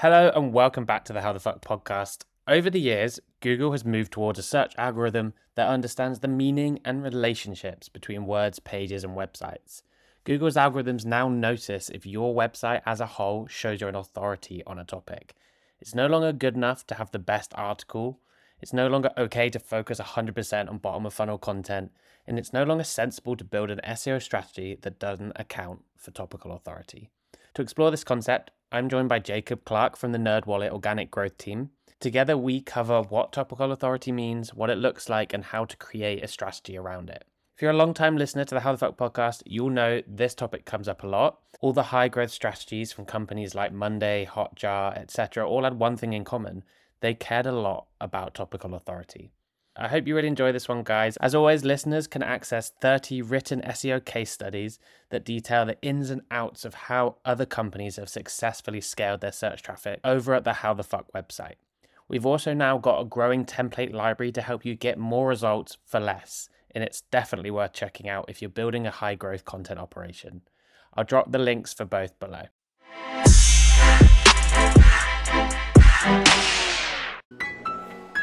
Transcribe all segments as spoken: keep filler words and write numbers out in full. Hello and welcome back to the How the Fuck podcast. Over the years, Google has moved towards a search algorithm that understands the meaning and relationships between words, pages, and websites. Google's algorithms now notice if your website as a whole shows you're an authority on a topic. It's no longer good enough to have the best article. It's no longer okay to focus one hundred percent on bottom of funnel content. And it's no longer sensible to build an S E O strategy that doesn't account for topical authority. To explore this concept, I'm joined by Jacob Clarke from the NerdWallet Organic Growth Team. Together, we cover what topical authority means, what it looks like, and how to create a strategy around it. If you're a long-time listener to the How the Fuck podcast, you'll know this topic comes up a lot. All the high-growth strategies from companies like Monday, Hotjar, et cetera, all had one thing in common. They cared a lot about topical authority. I hope you really enjoy this one, guys. As always, listeners can access thirty written S E O case studies that detail the ins and outs of how other companies have successfully scaled their search traffic over at the How the Fuck website. We've also now got a growing template library to help you get more results for less, and it's definitely worth checking out if you're building a high-growth content operation. I'll drop the links for both below.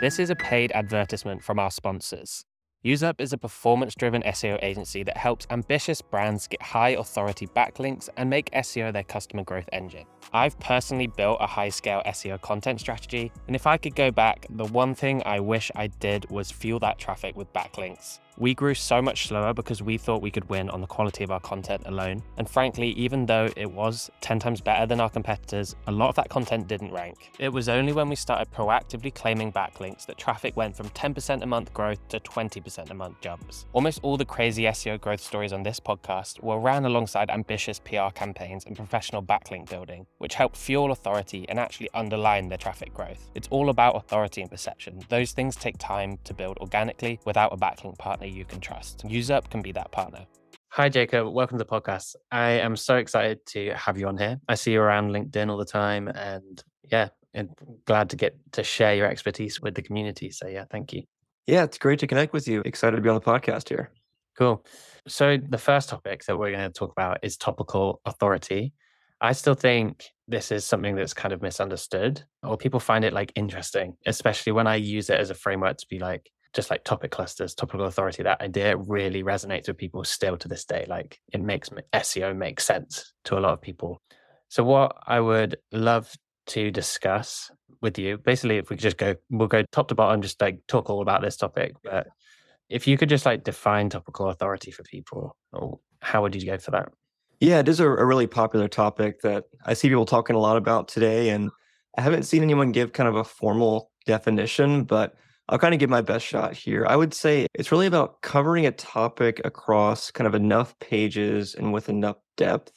This is a paid advertisement from our sponsors. uSerp is a performance-driven S E O agency that helps ambitious brands get high-authority backlinks and make S E O their customer growth engine. I've personally built a high-scale S E O content strategy, and if I could go back, the one thing I wish I did was fuel that traffic with backlinks. We grew so much slower because we thought we could win on the quality of our content alone, and frankly, even though it was ten times better than our competitors, a lot of that content didn't rank. It was only when we started proactively claiming backlinks that traffic went from ten percent a month growth to twenty percent a month jumps. Almost all the crazy S E O growth stories on this podcast were ran alongside ambitious P R campaigns and professional backlink building, which helped fuel authority and actually underline their traffic growth. It's all about authority and perception. Those things take time to build organically without a backlink partner you can trust. uSerp can be that partner. Hi, Jacob. Welcome to the podcast. I am so excited to have you on here. I see you around LinkedIn all the time, and yeah, and glad to get to share your expertise with the community. So yeah, thank you. Yeah, it's great to connect with you. Excited to be on the podcast here. Cool. So the first topic that we're going to talk about is topical authority. I still think this is something that's kind of misunderstood, or people find it like interesting, especially when I use it as a framework to be like, just like topic clusters, topical authority, that idea really resonates with people still to this day. Like it makes S E O make sense to a lot of people. So what I would love to discuss with you, basically, if we could just go, we'll go top to bottom, just like talk all about this topic. But if you could just like define topical authority for people, or how would you go for that? Yeah, it is a, a really popular topic that I see people talking a lot about today. And I haven't seen anyone give kind of a formal definition, but I'll kind of give my best shot here. I would say it's really about covering a topic across kind of enough pages and with enough depth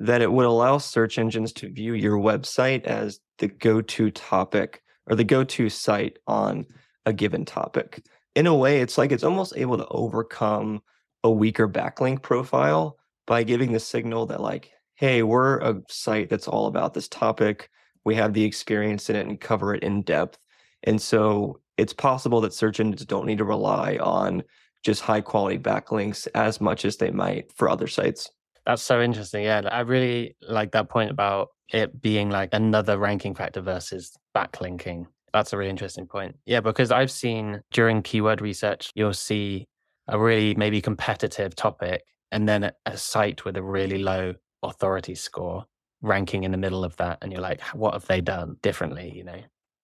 that it would allow search engines to view your website as the go-to topic or the go-to site on a given topic. In a way, it's like it's almost able to overcome a weaker backlink profile by giving the signal that like, hey, we're a site that's all about this topic. We have the experience in it and cover it in depth. And so it's possible that search engines don't need to rely on just high-quality backlinks as much as they might for other sites. That's so interesting. Yeah, I really like that point about it being like another ranking factor versus backlinking. That's a really interesting point. Yeah, because I've seen during keyword research, you'll see a really maybe competitive topic and then a site with a really low authority score ranking in the middle of that. And you're like, what have they done differently, you know?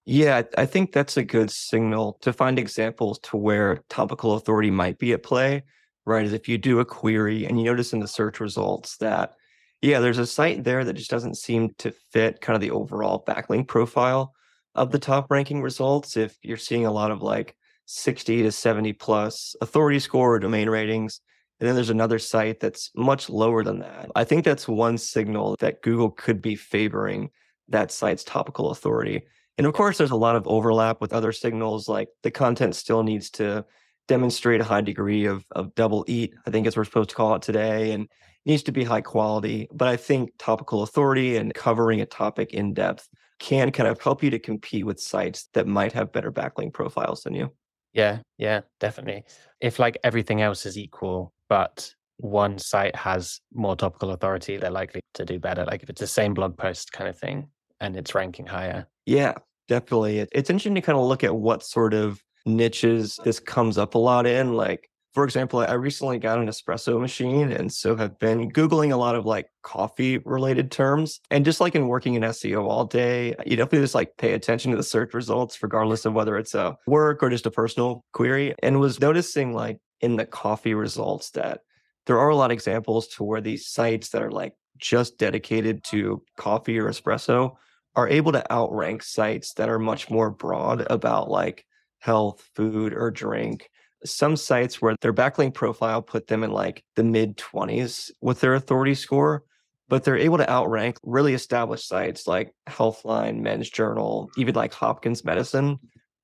Yeah, I think that's a good signal to find examples to where topical authority might be at play. Right, is if you do a query and you notice in the search results that, yeah, there's a site there that just doesn't seem to fit kind of the overall backlink profile of the top ranking results. If you're seeing a lot of like sixty to seventy plus authority score or domain ratings, and then there's another site that's much lower than that, I think that's one signal that Google could be favoring that site's topical authority. And of course, there's a lot of overlap with other signals, like the content still needs to demonstrate a high degree of of double eat, I think as we're supposed to call it today, and needs to be high quality. But I think topical authority and covering a topic in depth can kind of help you to compete with sites that might have better backlink profiles than you. Yeah, yeah, definitely. If like everything else is equal, but one site has more topical authority, they're likely to do better. Like if it's the same blog post kind of thing. and it's ranking higher. Yeah, definitely. It's interesting to kind of look at what sort of niches this comes up a lot in. Like, for example, I recently got an espresso machine, and so have been Googling a lot of like coffee related terms. And just like in working in S E O all day, you definitely just like pay attention to the search results, regardless of whether it's a work or just a personal query. And was noticing like in the coffee results that there are a lot of examples to where these sites that are like just dedicated to coffee or espresso are able to outrank sites that are much more broad about like health, food, or drink. Some sites where their backlink profile put them in like the mid twenties with their authority score, but they're able to outrank really established sites like Healthline, Men's Journal, even like Hopkins Medicine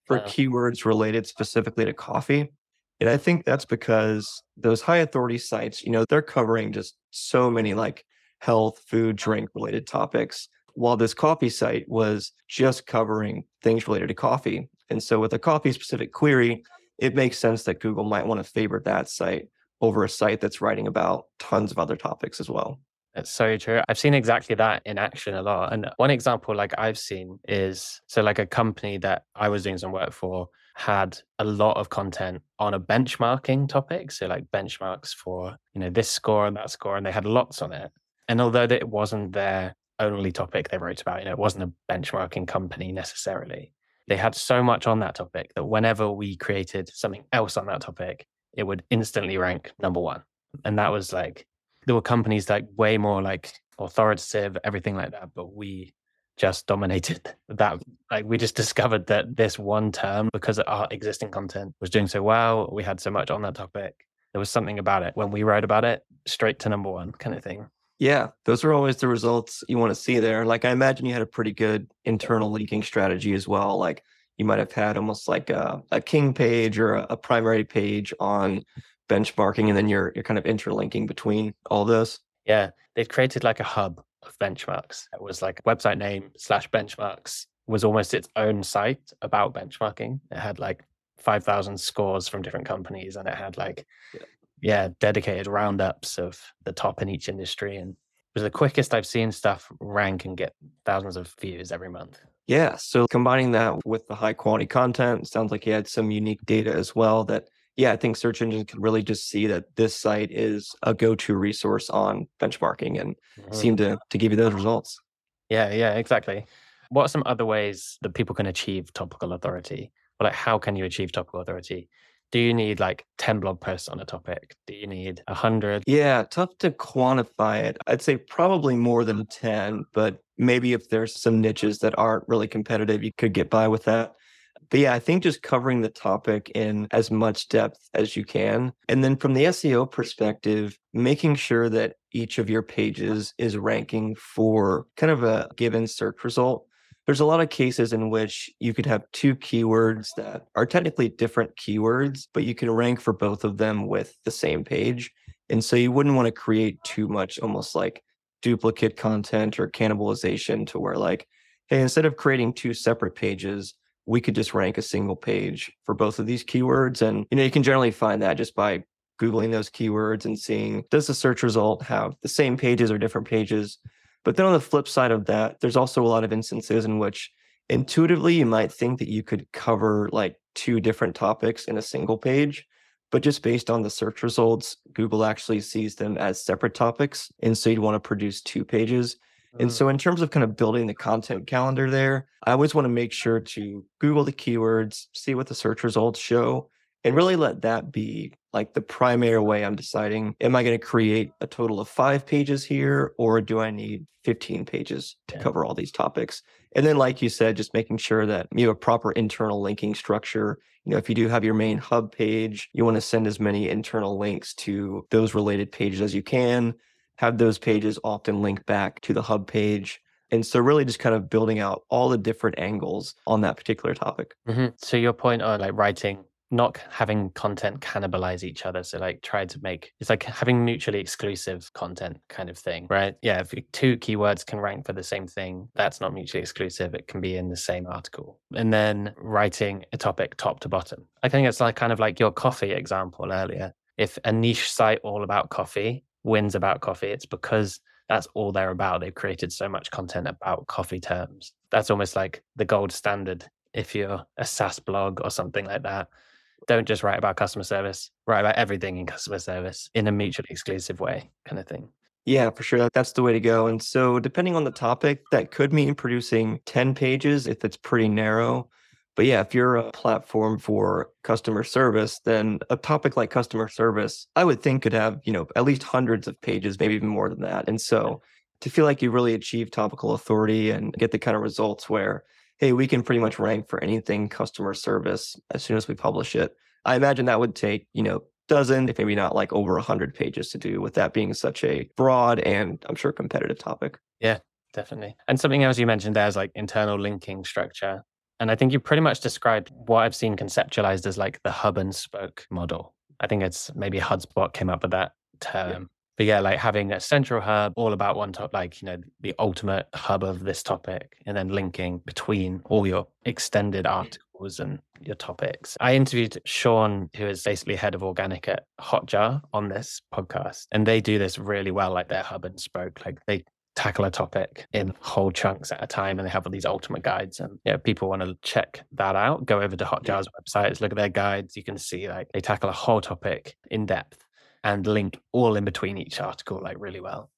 for wow. keywords related specifically to coffee. And I think that's because those high authority sites, you know, they're covering just so many like health, food, drink related topics, while this coffee site was just covering things related to coffee. And so with a coffee specific query, it makes sense that Google might want to favor that site over a site that's writing about tons of other topics as well. That's so true. I've seen exactly that in action a lot. And one example like I've seen is, so like a company that I was doing some work for had a lot of content on a benchmarking topic. So like benchmarks for, you know, this score and that score, and they had lots on it. And although it wasn't their only topic they wrote about, you know, it wasn't a benchmarking company necessarily, they had so much on that topic that whenever we created something else on that topic, it would instantly rank number one. And that was like, there were companies like way more like authoritative, everything like that, but we just dominated that. Like we just discovered that this one term, because our existing content was doing so well, we had so much on that topic, there was something about it. When we wrote about it, straight to number one kind of thing. Yeah, those are always the results you want to see there. Like, I imagine you had a pretty good internal linking strategy as well. Like, you might have had almost like a, a king page or a, a primary page on benchmarking, and then you're, you're kind of interlinking between all those. Yeah, they've created like a hub of benchmarks. It was like website name slash benchmarks was almost its own site about benchmarking. It had like five thousand scores from different companies, and it had like... Yeah. Yeah, dedicated roundups of the top in each industry. And it was the quickest I've seen stuff rank and get thousands of views every month. Yeah. So combining that with the high quality content, sounds like you had some unique data as well that, yeah, I think search engines can really just see that this site is a go-to resource on benchmarking and mm-hmm. seem to, to give you those results. Yeah, yeah, exactly. What are some other ways that people can achieve topical authority? Or like, how can you achieve topical authority? Do you need like ten blog posts on a topic? Do you need one hundred? Yeah, tough to quantify it. I'd say probably more than ten, but maybe if there's some niches that aren't really competitive, you could get by with that. But yeah, I think just covering the topic in as much depth as you can. And then from the S E O perspective, making sure that each of your pages is ranking for kind of a given search result. There's a lot of cases in which you could have two keywords that are technically different keywords, but you can rank for both of them with the same page. And so you wouldn't want to create too much almost like duplicate content or cannibalization to where like, hey, instead of creating two separate pages, we could just rank a single page for both of these keywords. And you know, you can generally find that just by Googling those keywords and seeing, does the search result have the same pages or different pages? But then on the flip side of that, there's also a lot of instances in which intuitively you might think that you could cover like two different topics in a single page, but just based on the search results, Google actually sees them as separate topics. And so you'd want to produce two pages. Mm-hmm. And so in terms of kind of building the content calendar there, I always want to make sure to Google the keywords, see what the search results show, and really let that be like the primary way I'm deciding, am I going to create a total of five pages here, or do I need fifteen pages to yeah. cover all these topics? And then, like you said, just making sure that you have a proper internal linking structure. You know, if you do have your main hub page, you want to send as many internal links to those related pages as you can, have those pages often link back to the hub page. And so really just kind of building out all the different angles on that particular topic. Mm-hmm. So your point on like writing, not having content cannibalize each other. So like try to make, it's like having mutually exclusive content kind of thing, right? Yeah, if two keywords can rank for the same thing, that's not mutually exclusive. It can be in the same article. And then writing a topic top to bottom. I think it's like kind of like your coffee example earlier. If a niche site all about coffee wins about coffee, it's because that's all they're about. They've created so much content about coffee terms. That's almost like the gold standard. If you're a SaaS blog or something like that, don't just write about customer service, write about everything in customer service in a mutually exclusive way, kind of thing. Yeah, for sure. That's the way to go. And so depending on the topic, that could mean producing ten pages if it's pretty narrow. But yeah, if you're a platform for customer service, then a topic like customer service, I would think could have, you know, at least hundreds of pages, maybe even more than that. And so to feel like you really achieve topical authority and get the kind of results where, hey, we can pretty much rank for anything customer service as soon as we publish it, I imagine that would take, you know, dozen, if maybe not like over one hundred pages to do, with that being such a broad and I'm sure competitive topic. Yeah, definitely. And something else you mentioned there is like internal linking structure. And I think you pretty much described what I've seen conceptualized as like the hub and spoke model. I think it's maybe HubSpot came up with that term. Yeah. But yeah, like having a central hub, all about one top, like, you know, the ultimate hub of this topic, and then linking between all your extended articles and your topics. I interviewed Sean, who is basically head of organic at Hotjar, on this podcast, and they do this really well, like their hub and spoke, like they tackle a topic in whole chunks at a time, and they have all these ultimate guides. And yeah, people want to check that out. Go over to Hotjar's websites, look at their guides. You can see like they tackle a whole topic in depth and link all in between each article like really well.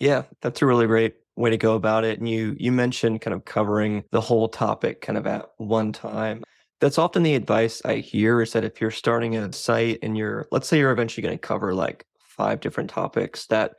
Yeah, that's a really great way to go about it. And you you mentioned kind of covering the whole topic kind of at one time. That's often the advice I hear, is that if you're starting a site and you're, let's say you're eventually going to cover like five different topics, that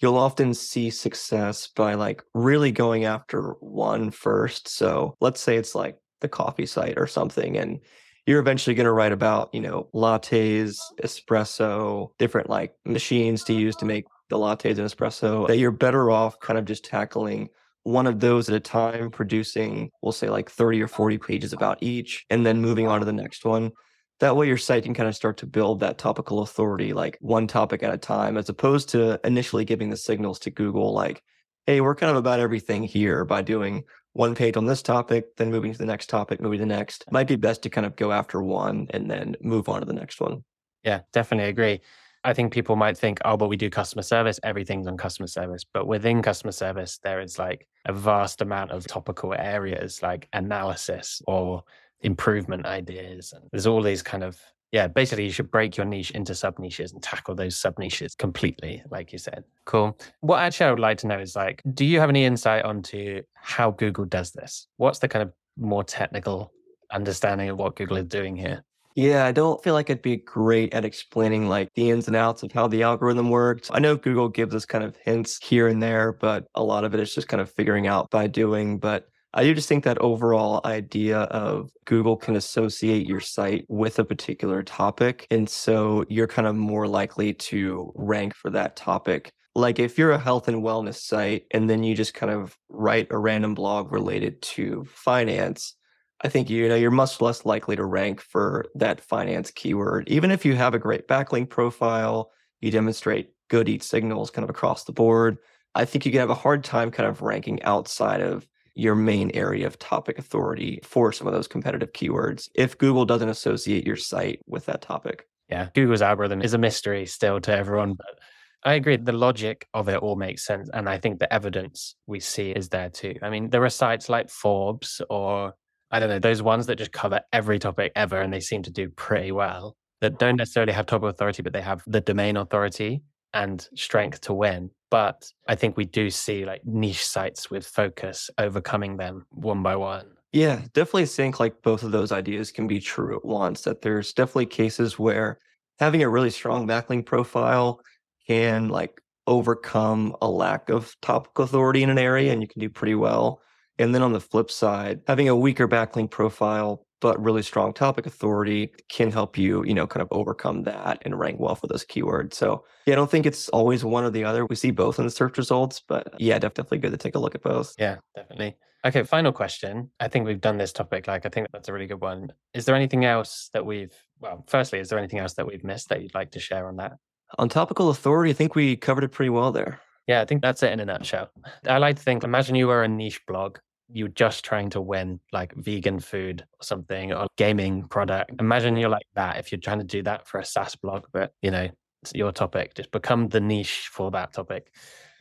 you'll often see success by like really going after one first. So let's say it's like the coffee site or something, and you're eventually going to write about, you know, lattes, espresso, different like machines to use to make the lattes and espresso, that you're better off kind of just tackling one of those at a time, producing, we'll say like thirty or forty pages about each, and then moving on to the next one. That way your site can kind of start to build that topical authority, like one topic at a time, as opposed to initially giving the signals to Google, like, hey, we're kind of about everything here, by doing one page on this topic, then moving to the next topic, moving to the next. Might be best to kind of go after one and then move on to the next one. Yeah, definitely agree. I think people might think, oh, but we do customer service, everything's on customer service. But within customer service, there is like a vast amount of topical areas, like analysis or improvement ideas. And there's all these kind of, yeah, basically you should break your niche into sub niches and tackle those sub niches completely, like you said. Cool. What actually I would like to know is like, do you have any insight onto how Google does this? What's the kind of more technical understanding of what Google is doing here? Yeah, I don't feel like I'd be great at explaining like the ins and outs of how the algorithm works. I know Google gives us kind of hints here and there, but a lot of it is just kind of figuring out by doing. But I do just think that overall idea of Google can associate your site with a particular topic, and so you're kind of more likely to rank for that topic. Like if you're a health and wellness site and then you just kind of write a random blog related to finance, I think, you know, you're much less likely to rank for that finance keyword. Even if you have a great backlink profile, you demonstrate good eat signals kind of across the board, I think you can have a hard time kind of ranking outside of your main area of topic authority for some of those competitive keywords if Google doesn't associate your site with that topic. Yeah, Google's algorithm is a mystery still to everyone, but I agree, the logic of it all makes sense. And I think the evidence we see is there too. I mean, there are sites like Forbes or, I don't know, those ones that just cover every topic ever, and they seem to do pretty well, that don't necessarily have topic authority, but they have the domain authority and strength to win. But I think we do see like niche sites with focus overcoming them one by one. Yeah, definitely think like both of those ideas can be true at once, that there's definitely cases where having a really strong backlink profile can like overcome a lack of topical authority in an area, and you can do pretty well. And then on the flip side, having a weaker backlink profile but really strong topic authority can help you, you know, kind of overcome that and rank well for those keywords. So yeah, I don't think it's always one or the other. We see both in the search results, but yeah, definitely good to take a look at both. Yeah, definitely. Okay, final question. I think we've done this topic. Like, I think that's a really good one. Is there anything else that we've, well, firstly, is there anything else that we've missed that you'd like to share on that? On topical authority, I think we covered it pretty well there. Yeah, I think that's it in a nutshell. I like to think, imagine you were a niche blog. You're just trying to win like vegan food or something, or gaming product. Imagine you're like that if you're trying to do that for a SaaS blog, but you know, it's your topic. Just become the niche for that topic.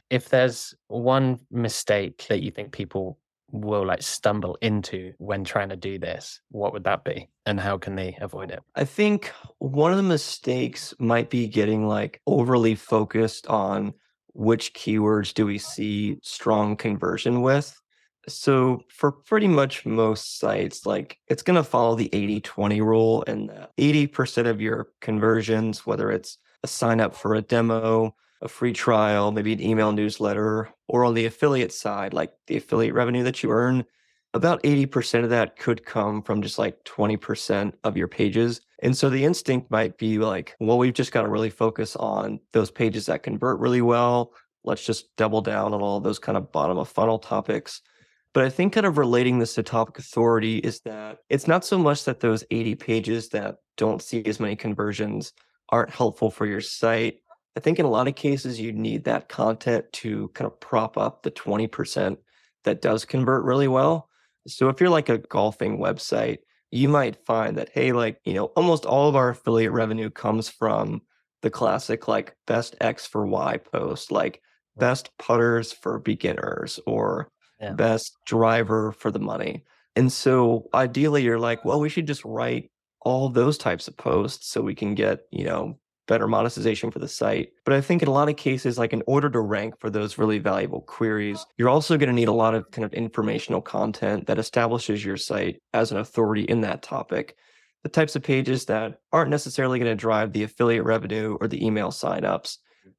if there's one mistake that you think people will like stumble into when trying to do this, what would that be and how can they avoid it? I think one of the mistakes might be getting like overly focused on which keywords do we see strong conversion with. So for pretty much most sites, like it's going to follow the eighty twenty rule, and eighty percent of your conversions, whether it's a sign up for a demo, a free trial, maybe an email newsletter, or on the affiliate side, like the affiliate revenue that you earn, about eighty percent of that could come from just like twenty percent of your pages. And so the instinct might be like, well, we've just got to really focus on those pages that convert really well. Let's just double down on all those kind of bottom of funnel topics. But I think kind of relating this to topic authority is that it's not so much that those eighty pages that don't see as many conversions aren't helpful for your site. I think in a lot of cases, you need that content to kind of prop up the twenty percent that does convert really well. So if you're like a golfing website, you might find that, hey, like, you know, almost all of our affiliate revenue comes from the classic like best X for Y post, like best putters for beginners, or yeah, best driver for the money. And so ideally you're like, well, we should just write all those types of posts so we can get, you know, better monetization for the site. But I think in a lot of cases, like in order to rank for those really valuable queries, you're also going to need a lot of kind of informational content that establishes your site as an authority in that topic. The types of pages that aren't necessarily going to drive the affiliate revenue or the email signups,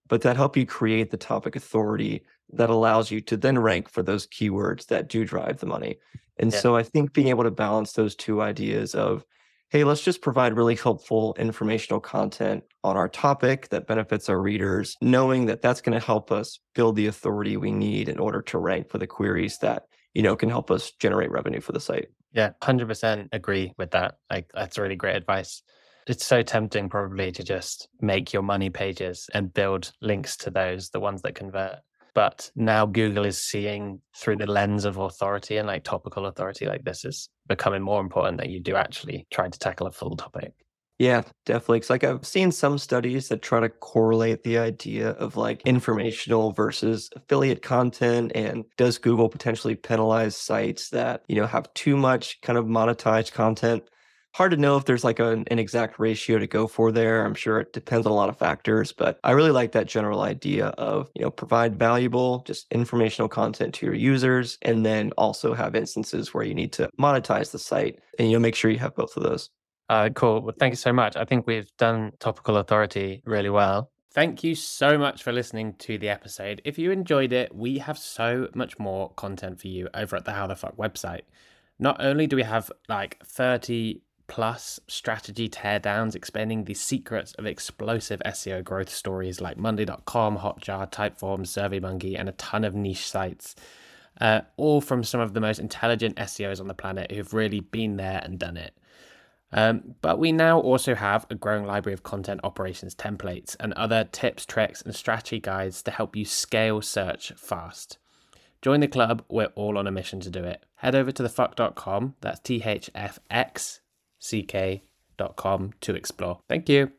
but that help you create the topic authority that allows you to then rank for those keywords that do drive the money. And yeah. so I think being able to balance those two ideas of, hey, let's just provide really helpful informational content on our topic that benefits our readers, knowing that that's going to help us build the authority we need in order to rank for the queries that, you know, can help us generate revenue for the site. Yeah, one hundred percent agree with that. Like, that's really great advice. It's so tempting probably to just make your money pages and build links to those, the ones that convert. But now Google is seeing through the lens of authority, and like topical authority like this is becoming more important that you do actually try to tackle a full topic. Yeah, definitely. It's like I've seen some studies that try to correlate the idea of like informational versus affiliate content. And does Google potentially penalize sites that, you know, have too much kind of monetized content? Hard to know if there's like an, an exact ratio to go for there. I'm sure it depends on a lot of factors, but I really like that general idea of, you know, provide valuable, just informational content to your users, and then also have instances where you need to monetize the site, and, you know, make sure you have both of those. Uh, cool. Well, thank you so much. I think we've done topical authority really well. Thank you so much for listening to the episode. If you enjoyed it, we have so much more content for you over at the How the Fuck website. Not only do we have like thirty plus strategy teardowns explaining the secrets of explosive S E O growth stories like Monday dot com, Hotjar, Typeform, SurveyMonkey, and a ton of niche sites, uh, all from some of the most intelligent S E Os on the planet who've really been there and done it. Um, but we now also have a growing library of content operations templates and other tips, tricks, and strategy guides to help you scale search fast. Join the club. We're all on a mission to do it. Head over to the fuck dot com, that's T H F X C K dot com to explore. Thank you.